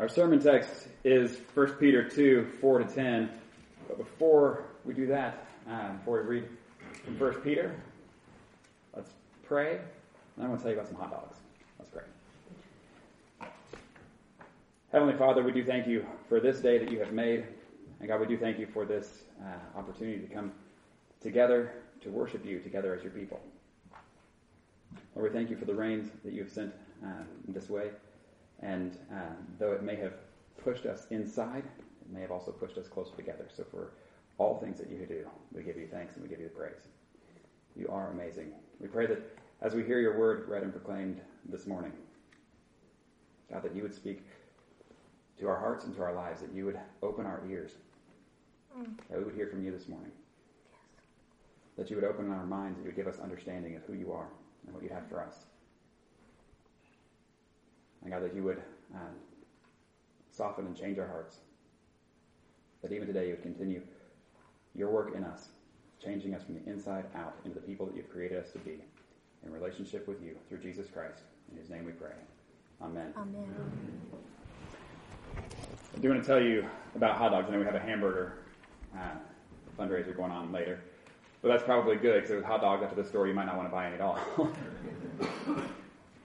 Our sermon text is 1 Peter 2, 4-10. But before we do that, before we read from 1 Peter, let's pray. And I want to tell you about some hot dogs. Let's pray. Heavenly Father, we do thank you for this day that you have made. And God, we do thank you for this opportunity to come together to worship you together as your people. Lord, we thank you for the rains that you have sent this way. And though it may have pushed us inside, it may have also pushed us closer together. So for all things that you do, we give you thanks and we give you the praise. You are amazing. We pray that as we hear your word read and proclaimed this morning, God, that you would speak to our hearts and to our lives, that you would open our ears, that we would hear from you this morning, that you would open our minds, that you would give us understanding of who you are and what you have for us. And God, that you would soften and change our hearts, that even today you would continue your work in us, changing us from the inside out into the people that you've created us to be, in relationship with you through Jesus Christ. In his name we pray. Amen. Amen. I do want to tell you about hot dogs. I know we have a hamburger fundraiser going on later, but that's probably good, because with hot dogs after the store, you might not want to buy any at all.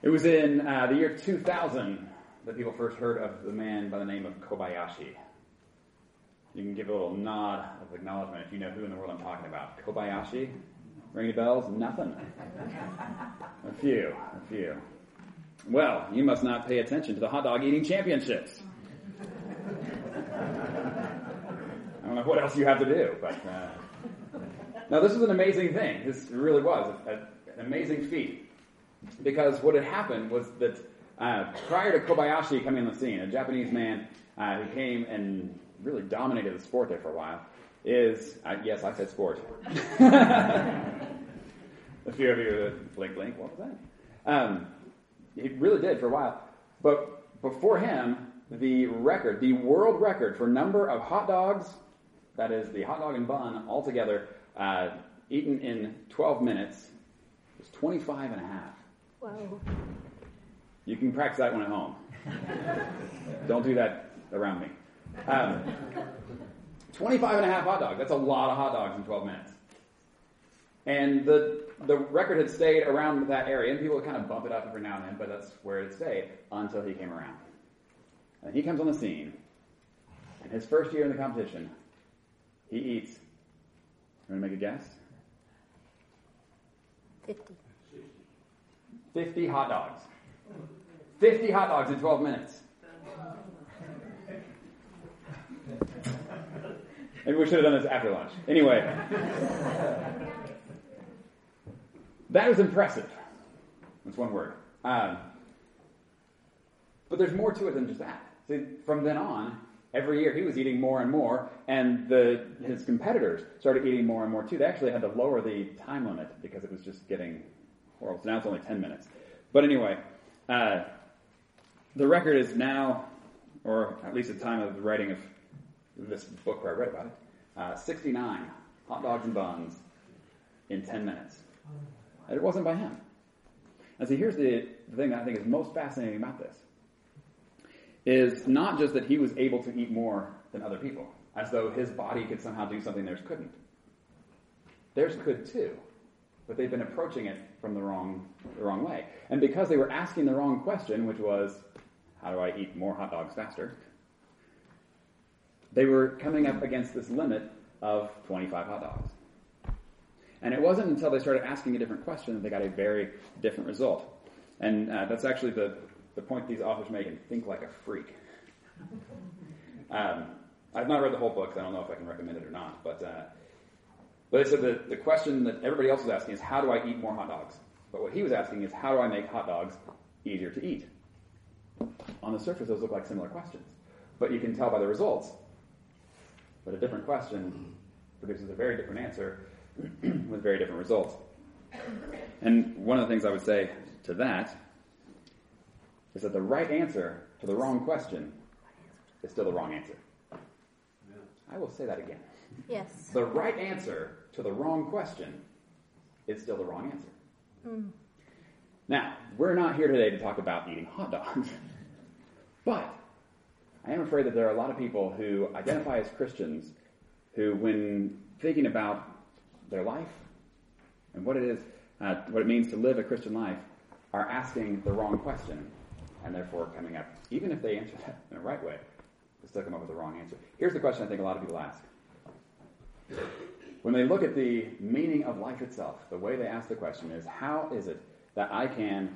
It was in the year 2000 that people first heard of the man by the name of Kobayashi. You can give a little nod of acknowledgement if you know who in the world I'm talking about. Kobayashi? Ring any bells? Nothing. A few. Well, you must not pay attention to the hot dog eating championships. I don't know what else you have to do, but... Now, this was an amazing thing. This really was an amazing feat. Because what had happened was that prior to Kobayashi coming on the scene, a Japanese man who came and really dominated the sport there for a while is... yes, I said sport. A few of you blink, what was that? He really did for a while. But before him, the world record for number of hot dogs, that is the hot dog and bun altogether, eaten in 12 minutes, was 25 and a half. Whoa. You can practice that one at home. Don't do that around me. 25 and a half hot dogs. That's a lot of hot dogs in 12 minutes. And the record had stayed around that area, and people would kind of bump it up every now and then, but that's where it stayed until he came around. And he comes on the scene, and his first year in the competition, he eats... You want to make a guess? 50 hot dogs. 50 hot dogs in 12 minutes. Maybe we should have done this after lunch. Anyway. That was impressive. That's one word. But there's more to it than just that. See, from then on... Every year he was eating more and more, and his competitors started eating more and more too. They actually had to lower the time limit because it was just getting horrible. So now it's only 10 minutes. But anyway, the record is now, or at least at the time of the writing of this book where I read about it, 69 hot dogs and buns in 10 minutes. And it wasn't by him. And see, here's the thing that I think is most fascinating about this. Is not just that he was able to eat more than other people, as though his body could somehow do something theirs couldn't. Theirs could too, but they've been approaching it from the wrong way. And because they were asking the wrong question, which was, how do I eat more hot dogs faster? They were coming up against this limit of 25 hot dogs. And it wasn't until they started asking a different question that they got a very different result. And that's actually the point these authors make in Think Like a Freak. I've not read the whole book, so I don't know if I can recommend it or not, but they said that the question that everybody else was asking is, how do I eat more hot dogs? But what he was asking is, how do I make hot dogs easier to eat? On the surface, those look like similar questions, but you can tell by the results that a different question produces a very different answer with very different results. And one of the things I would say to that is that the right answer to the wrong question is still the wrong answer. I will say that again. Yes. The right answer to the wrong question is still the wrong answer. Mm. Now, we're not here today to talk about eating hot dogs, but I am afraid that there are a lot of people who identify as Christians who, when thinking about their life and what it is, what it means to live a Christian life, are asking the wrong question and therefore coming up, even if they answer that in the right way, they still come up with the wrong answer. Here's the question I think a lot of people ask. When they look at the meaning of life itself, the way they ask the question is, how is it that I can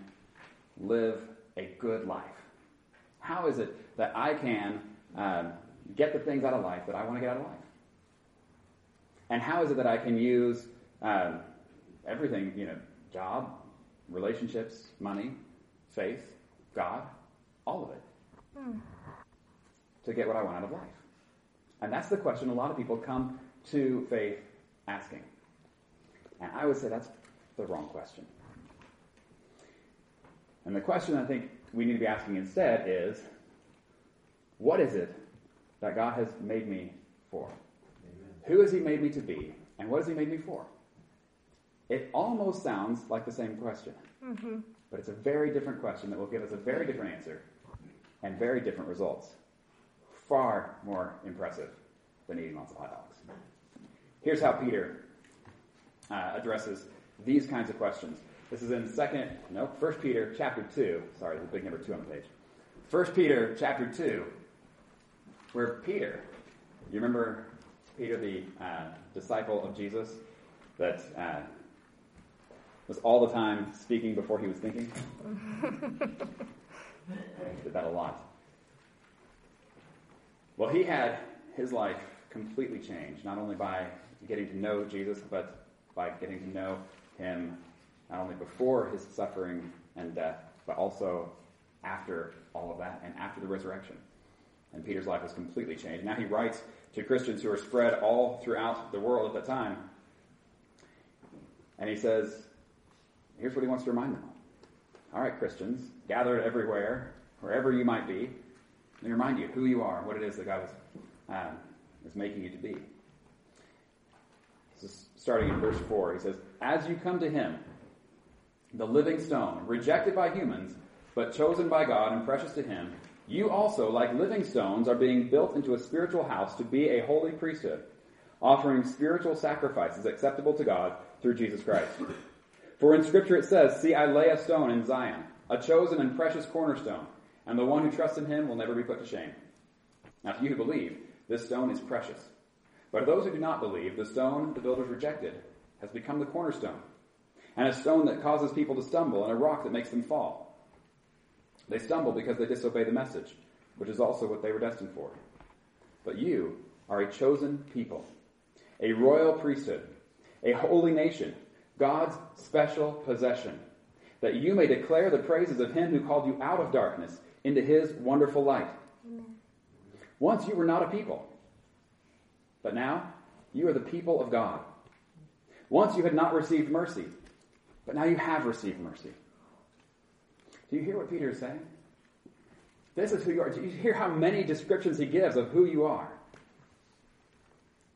live a good life? How is it that I can get the things out of life that I want to get out of life? And how is it that I can use everything, job, relationships, money, faith, God, all of it, to get what I want out of life? And that's the question a lot of people come to faith asking. And I would say that's the wrong question. And the question I think we need to be asking instead is, what is it that God has made me for? Amen. Who has he made me to be, and what has he made me for? It almost sounds like the same question, but it's a very different question that will give us a very different answer and very different results. Far more impressive than eating lots of hot dogs. Here's how Peter addresses these kinds of questions. This is in 1 Peter chapter 2. Sorry, there's a big number 2 on the page. 1 Peter chapter 2, where Peter, you remember Peter, the disciple of Jesus, that was all the time speaking before he was thinking? I did that a lot. Well, he had his life completely changed, not only by getting to know Jesus, but by getting to know him not only before his suffering and death, but also after all of that and after the resurrection. And Peter's life was completely changed. Now he writes to Christians who are spread all throughout the world at that time. And he says, here's what he wants to remind them of. All right, Christians, gathered everywhere, wherever you might be, let me remind you who you are and what it is that God is making you to be. This is starting in verse 4. He says, as you come to him, the living stone, rejected by humans, but chosen by God and precious to him, you also, like living stones, are being built into a spiritual house to be a holy priesthood, offering spiritual sacrifices acceptable to God through Jesus Christ. For in Scripture it says, see, I lay a stone in Zion, a chosen and precious cornerstone, and the one who trusts in him will never be put to shame. Now to you who believe, this stone is precious. But to those who do not believe, the stone the builders rejected has become the cornerstone, and a stone that causes people to stumble, and a rock that makes them fall. They stumble because they disobey the message, which is also what they were destined for. But you are a chosen people, a royal priesthood, a holy nation, God's special possession, that you may declare the praises of him who called you out of darkness into his wonderful light. Amen. Once you were not a people, but now you are the people of God. Once you had not received mercy, but now you have received mercy. Do you hear what Peter is saying? This is who you are. Do you hear how many descriptions he gives of who you are?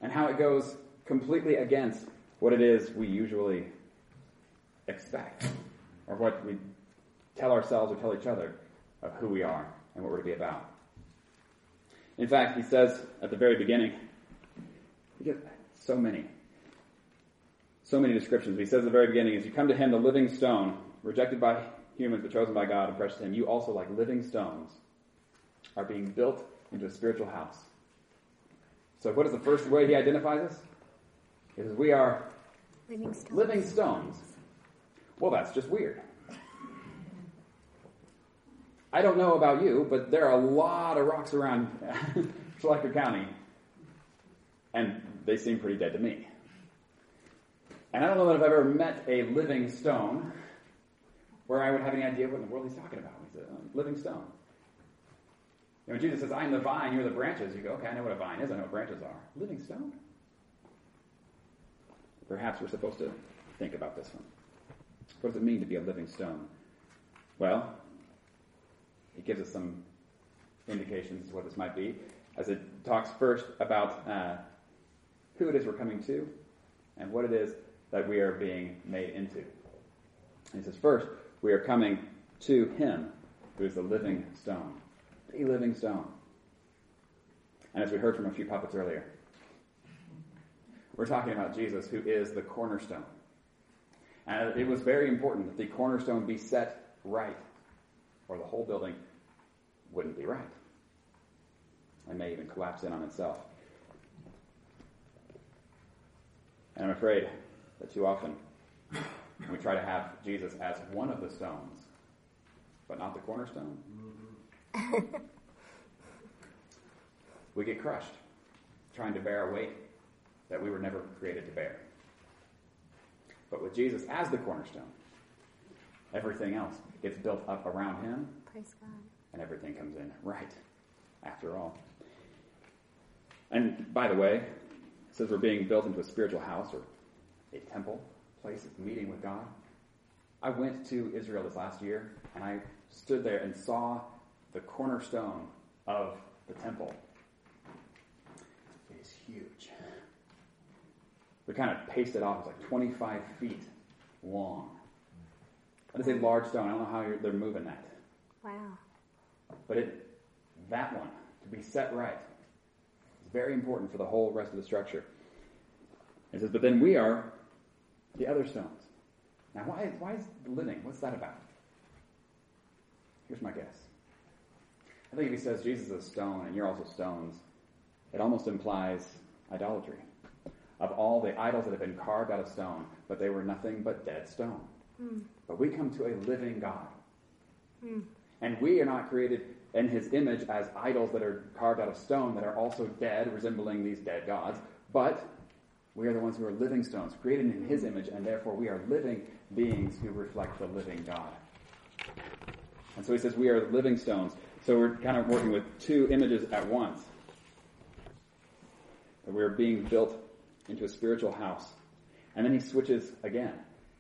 And how it goes completely against what it is we usually expect, or what we tell ourselves or tell each other of who we are and what we're to be about. In fact, he says at the very beginning, he gets so many descriptions. But he says at the very beginning, as you come to him, the living stone, rejected by humans, but chosen by God and precious to him, you also, like living stones, are being built into a spiritual house. So what is the first way he identifies us? He says, we are living stones. Well, that's just weird. I don't know about you, but there are a lot of rocks around Schuylkill County, and they seem pretty dead to me. And I don't know that I've ever met a living stone where I would have any idea what in the world he's talking about. He's a living stone. And when Jesus says, I am the vine, you are the branches, you go, okay, I know what a vine is, I know what branches are. Living stone? Perhaps we're supposed to think about this one. What does it mean to be a living stone? Well, it gives us some indications of what this might be, as it talks first about who it is we're coming to and what it is that we are being made into. And he says, first, we are coming to him who is the living stone. The living stone. And as we heard from a few puppets earlier, we're talking about Jesus, who is the cornerstone. And it was very important that the cornerstone be set right, or the whole building wouldn't be right. It may even collapse in on itself. And I'm afraid that too often we try to have Jesus as one of the stones, but not the cornerstone. We get crushed trying to bear a weight that we were never created to bear. But with Jesus as the cornerstone, everything else gets built up around him. Praise God. And everything comes in right, after all. And by the way, it says we're being built into a spiritual house, or a temple, place of meeting with God. I went to Israel this last year, and I stood there and saw the cornerstone of the temple. It is huge. We kind of paced it off. It's like 25 feet long. That is a large stone. I don't know how they're moving that. Wow. But that one, to be set right, is very important for the whole rest of the structure. It says, but then we are the other stones. Now, why is living? What's that about? Here's my guess. I think if he says Jesus is a stone and you're also stones, it almost implies idolatry. Of all the idols that have been carved out of stone, but they were nothing but dead stone. Mm. But we come to a living God. Mm. And we are not created in his image as idols that are carved out of stone that are also dead, resembling these dead gods. But we are the ones who are living stones, created in his image, and therefore we are living beings who reflect the living God. And so he says we are living stones. So we're kind of working with two images at once. That we are being built into a spiritual house. And then he switches again.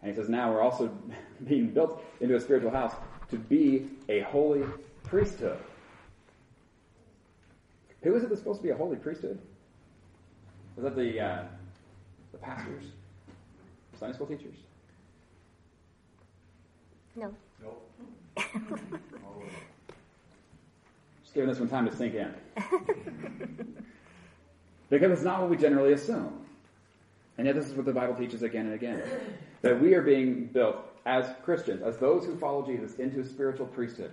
And he says now we're also being built into a spiritual house to be a holy priesthood. Who is it that's supposed to be a holy priesthood? Is that the pastors? Sunday school teachers? No. Just giving this one time to sink in. Because it's not what we generally assume. And yet this is what the Bible teaches again and again. That we are being built as Christians, as those who follow Jesus, into a spiritual priesthood.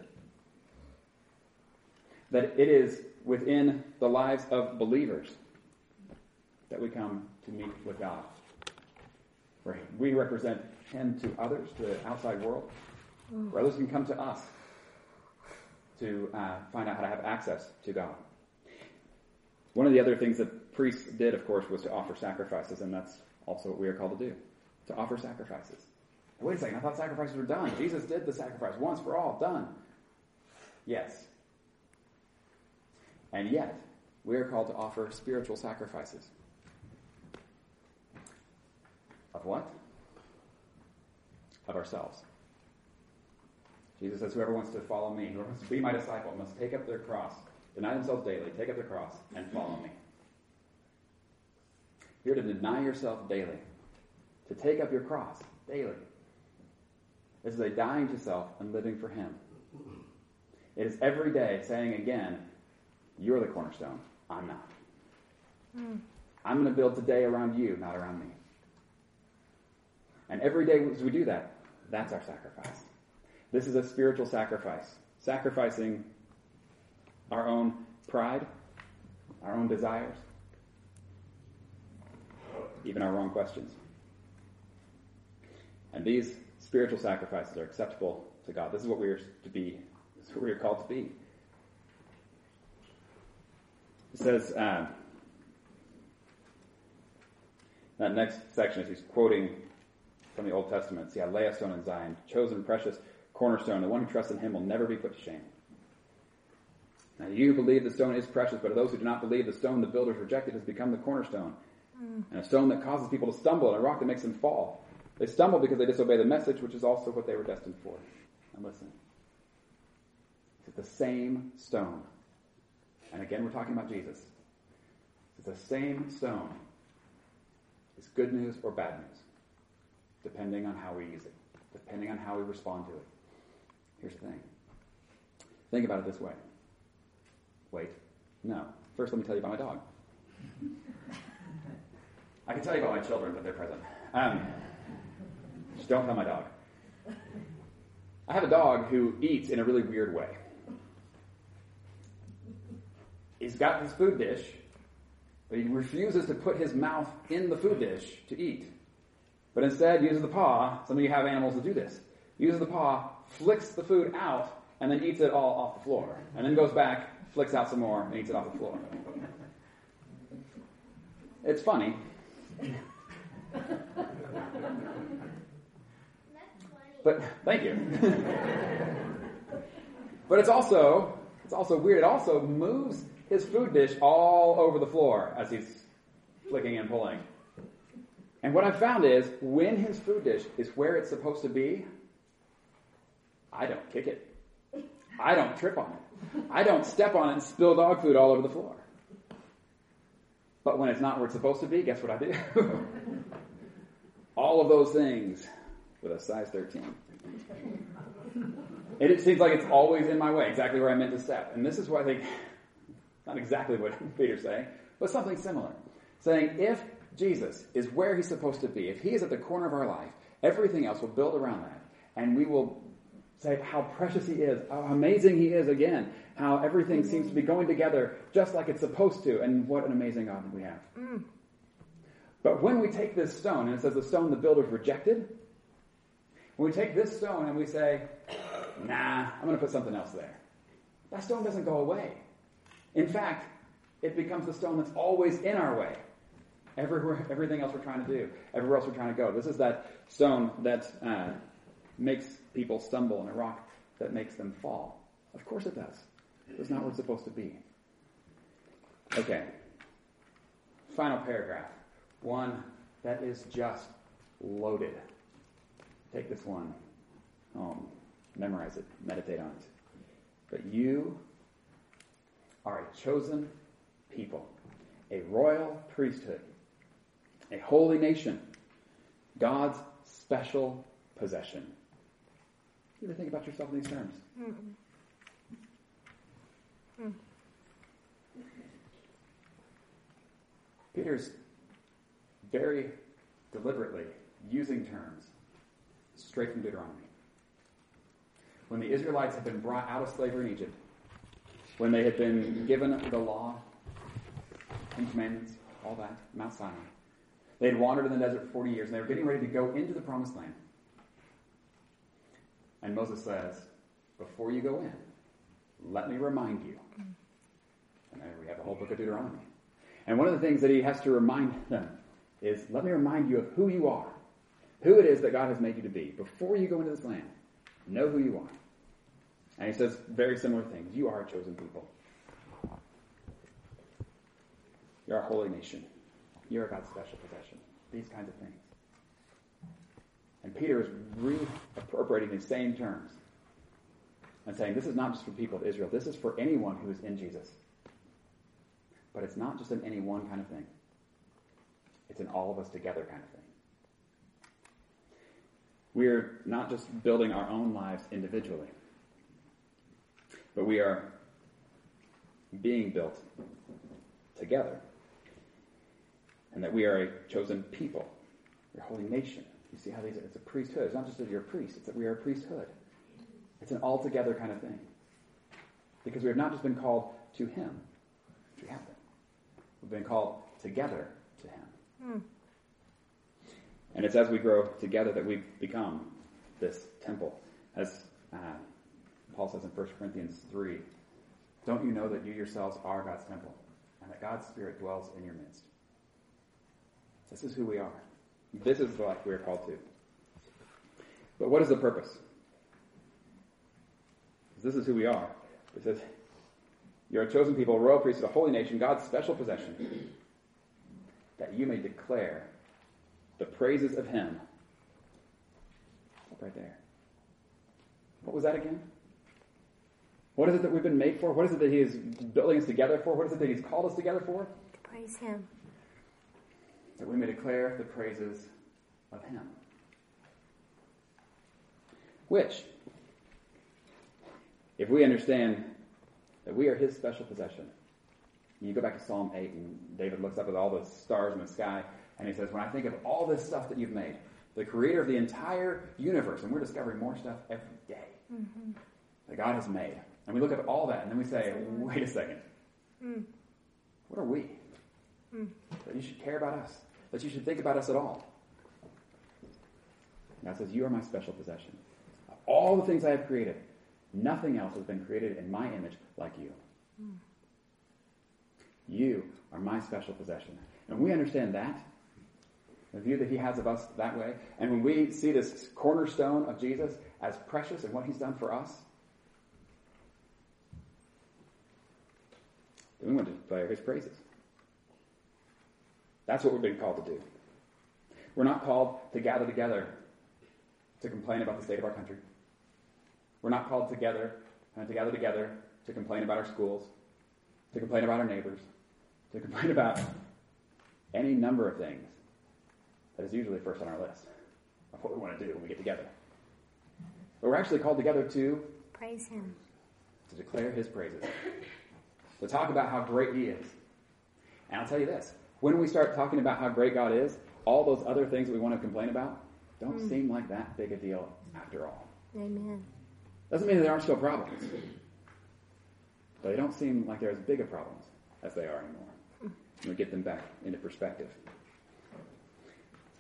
That it is within the lives of believers that we come to meet with God. We represent him to others, to the outside world, where others can come to us to find out how to have access to God. One of the other things that priests did, of course, was to offer sacrifices, and that's also what we are called to do, to offer sacrifices. Wait a second, I thought sacrifices were done. Jesus did the sacrifice once for all, done. Yes. And yet, we are called to offer spiritual sacrifices. Of what? Of ourselves. Jesus says, whoever wants to follow me, whoever wants to be my disciple, must take up their cross, deny themselves daily, take up their cross, and follow me. You're to deny yourself daily, to take up your cross daily. This is a dying to self and living for him. It is every day saying again, you're the cornerstone. I'm not. I'm going to build today around you, not around me. And every day as we do that, that's our sacrifice. This is a spiritual sacrifice. Sacrificing our own pride, our own desires, even our wrong questions. And these spiritual sacrifices are acceptable to God. This is what we are to be. This is what we are called to be. It says, that next section, he's quoting from the Old Testament. See, I lay a stone in Zion, chosen, precious cornerstone. The one who trusts in him will never be put to shame. Now, you believe the stone is precious, but of those who do not believe, the stone the builders rejected has become the cornerstone. And a stone that causes people to stumble, and a rock that makes them fall. They stumble because they disobey the message, which is also what they were destined for. And listen. It's the same stone. And again, we're talking about Jesus. It's the same stone. It's good news or bad news, depending on how we use it, depending on how we respond to it. Here's the thing. Think about it this way. Wait No. First, let me tell you about my dog. I can tell you about my children, but they're present. Just don't tell my dog. I have a dog who eats in a really weird way. He's got his food dish, but he refuses to put his mouth in the food dish to eat. But instead uses the paw. Some of you have animals that do this. Uses the paw, flicks the food out, and then eats it all off the floor. And then goes back, flicks out some more, and eats it off the floor. It's funny. But thank you. But it's also weird. It also moves his food dish all over the floor as he's flicking and pulling. And what I've found is when his food dish is where it's supposed to be, I don't kick it. I don't trip on it. I don't step on it and spill dog food all over the floor. But when it's not where it's supposed to be, guess what I do? All of those things with a size 13. And it seems like it's always in my way, exactly where I meant to step. And this is what I think, not exactly what Peter's saying, but something similar. Saying if Jesus is where he's supposed to be, if he is at the corner of our life, everything else will build around that. And we will say how precious he is, how amazing he is again, how everything seems to be going together just like it's supposed to, and what an amazing God we have. Mm. But when we take this stone, and it says the stone the builders rejected, when we take this stone and we say, nah, I'm going to put something else there, that stone doesn't go away. In fact, it becomes the stone that's always in our way. Everything else we're trying to do, everywhere else we're trying to go. This is that stone that makes people stumble, and a rock that makes them fall. Of course it does. It's not where it's supposed to be. Okay. Final paragraph. One that is just loaded. Take this one home. Memorize it. Meditate on it. But you are a chosen people, a royal priesthood, a holy nation, God's special possession. You ever think about yourself in these terms? Mm-hmm. Mm. Peter's very deliberately using terms straight from Deuteronomy. When the Israelites had been brought out of slavery in Egypt, when they had been given the law, Ten Commandments, all that, Mount Sinai, they had wandered in the desert for 40 years, and they were getting ready to go into the Promised Land. And Moses says, before you go in, let me remind you. And there we have the whole book of Deuteronomy. And one of the things that he has to remind them is, let me remind you of who you are, who it is that God has made you to be. Before you go into this land, know who you are. And he says very similar things. You are a chosen people. You're a holy nation. You're God's special possession. These kinds of things. And Peter is reappropriating these same terms and saying this is not just for people of Israel. This is for anyone who is in Jesus. But it's not just an any one kind of thing. It's an all of us together kind of thing. We're not just building our own lives individually, but we are being built together. And that we are a chosen people, a holy nation. You see how these are? It's a priesthood. It's not just that you're a priest. It's that we are a priesthood. It's an all-together kind of thing. Because we have not just been called to him. We have been. We've been called together to him. Mm. And it's as we grow together that we become this temple. As Paul says in 1 Corinthians 3, don't you know that you yourselves are God's temple and that God's Spirit dwells in your midst? This is who we are. This is what we're called to. But what is the purpose? This is who we are. It says, you're a chosen people, a royal priesthood, a holy nation, God's special possession, that you may declare the praises of him. Right there. What was that again? What is it that we've been made for? What is it that he is building us together for? What is it that he's called us together for? To praise him. That we may declare the praises of him. Which, if we understand that we are his special possession, You go back to Psalm 8, and David looks up at all the stars in the sky, and he says, when I think of all this stuff that you've made, the creator of the entire universe, and we're discovering more stuff every day that God has made. And we look at all that, and then we say, wait a second. What are we? That you should care about us, that you should think about us at all. God says, you are my special possession. Of all the things I have created, nothing else has been created in my image like you. You are my special possession. And we understand that, the view that he has of us that way. And when we see this cornerstone of Jesus as precious and what he's done for us, then we want to declare his praises. That's what we've been called to do. We're not called to gather together to complain about the state of our country. We're not called together to complain about our schools, to complain about our neighbors, to complain about any number of things that is usually first on our list of what we want to do when we get together. But we're actually called together to praise him, to declare his praises, to talk about how great he is. And I'll tell you this, when we start talking about how great God is, all those other things that we want to complain about don't seem like that big a deal after all. Amen. Doesn't mean there aren't still problems. But they don't seem like they're as big a problems as they are anymore. And we get them back into perspective.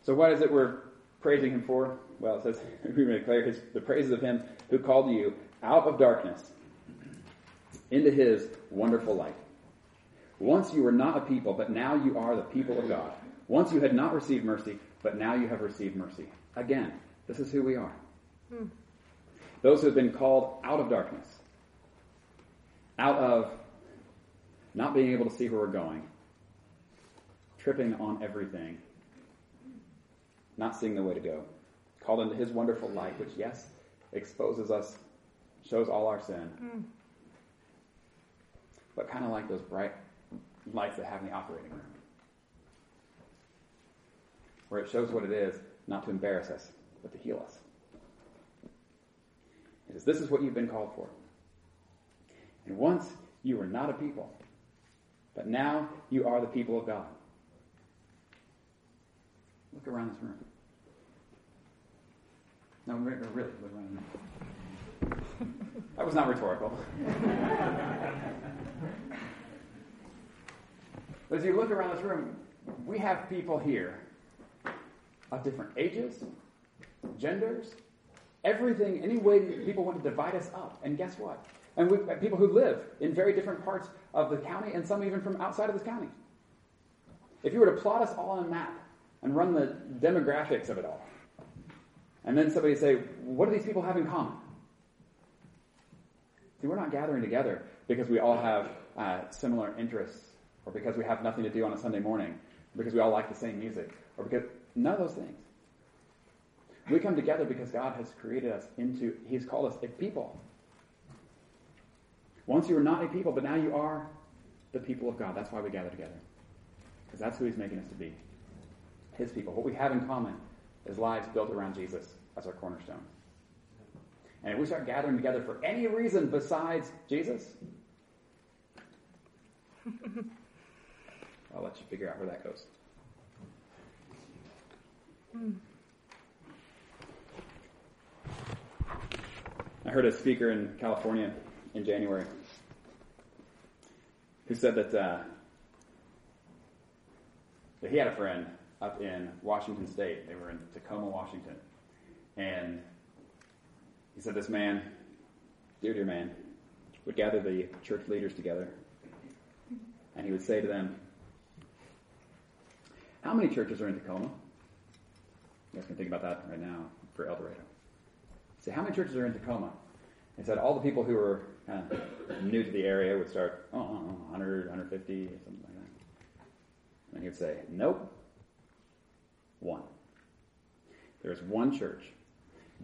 So what is it we're praising him for? Well, it says, we declare the praises of him who called you out of darkness into his wonderful light. Once you were not a people, but now you are the people of God. Once you had not received mercy, but now you have received mercy. Again, this is who we are. Those who have been called out of darkness, out of not being able to see where we're going, tripping on everything, not seeing the way to go, called into his wonderful light, which, yes, exposes us, shows all our sin, but kind of like those bright lights that have in the operating room, where it shows what it is, not to embarrass us, but to heal us. It says, this is what you've been called for. And once you were not a people, but now you are the people of God. Look around this room. No, really, look around the room. That was not rhetorical. But as you look around this room, we have people here of different ages, genders, everything, any way people want to divide us up. And guess what? And we've got people who live in very different parts of the county, and some even from outside of this county. If you were to plot us all on a map and run the demographics of it all, and then somebody say, what do these people have in common? See, we're not gathering together because we all have similar interests, or because we have nothing to do on a Sunday morning, or because we all like the same music, or because none of those things. We come together because God has created us into, he's called us a people. Once you were not a people, but now you are the people of God. That's why we gather together. Because that's who he's making us to be. His people. What we have in common is lives built around Jesus as our cornerstone. And if we start gathering together for any reason besides Jesus, I'll let you figure out where that goes. I heard a speaker in California in January who said that he had a friend up in Washington State. They were in Tacoma, Washington. And he said this man, dear man, would gather the church leaders together, and he would say to them, how many churches are in Tacoma? You guys can think about that right now for El Dorado. Say, how many churches are in Tacoma? He said all the people who were kind of new to the area would start, 100, 150, or something like that. And he would say, nope, one. There is one church.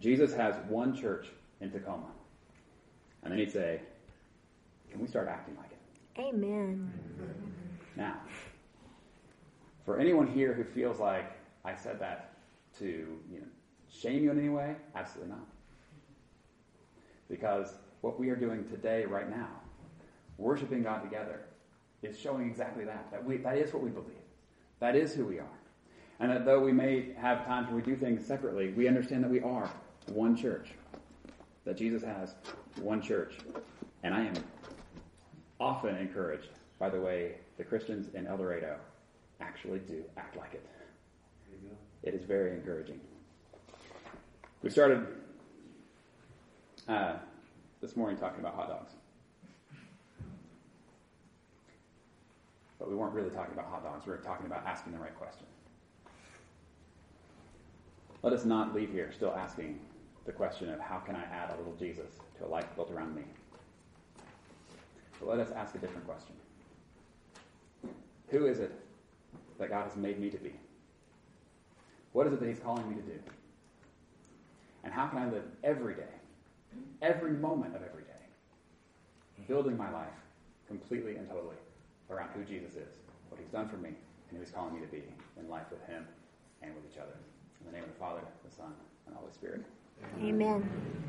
Jesus has one church in Tacoma. And then he'd say, can we start acting like it? Amen. Now, for anyone here who feels like I said that to, shame you in any way, absolutely not. Because what we are doing today, right now, worshiping God together, is showing exactly that. That is what we believe. That is who we are. And that though we may have times where we do things separately, we understand that we are one church. That Jesus has one church. And I am often encouraged by the way the Christians in El Dorado actually do act like it. It is very encouraging. We started this morning talking about hot dogs. But we weren't really talking about hot dogs. We were talking about asking the right question. Let us not leave here still asking the question of how can I add a little Jesus to a life built around me. But let us ask a different question. Who is it that God has made me to be? What is it that He's calling me to do? And how can I live every day, every moment of every day, building my life completely and totally around who Jesus is, what He's done for me, and who He's calling me to be in life with Him and with each other. In the name of the Father, the Son, and the Holy Spirit. Amen.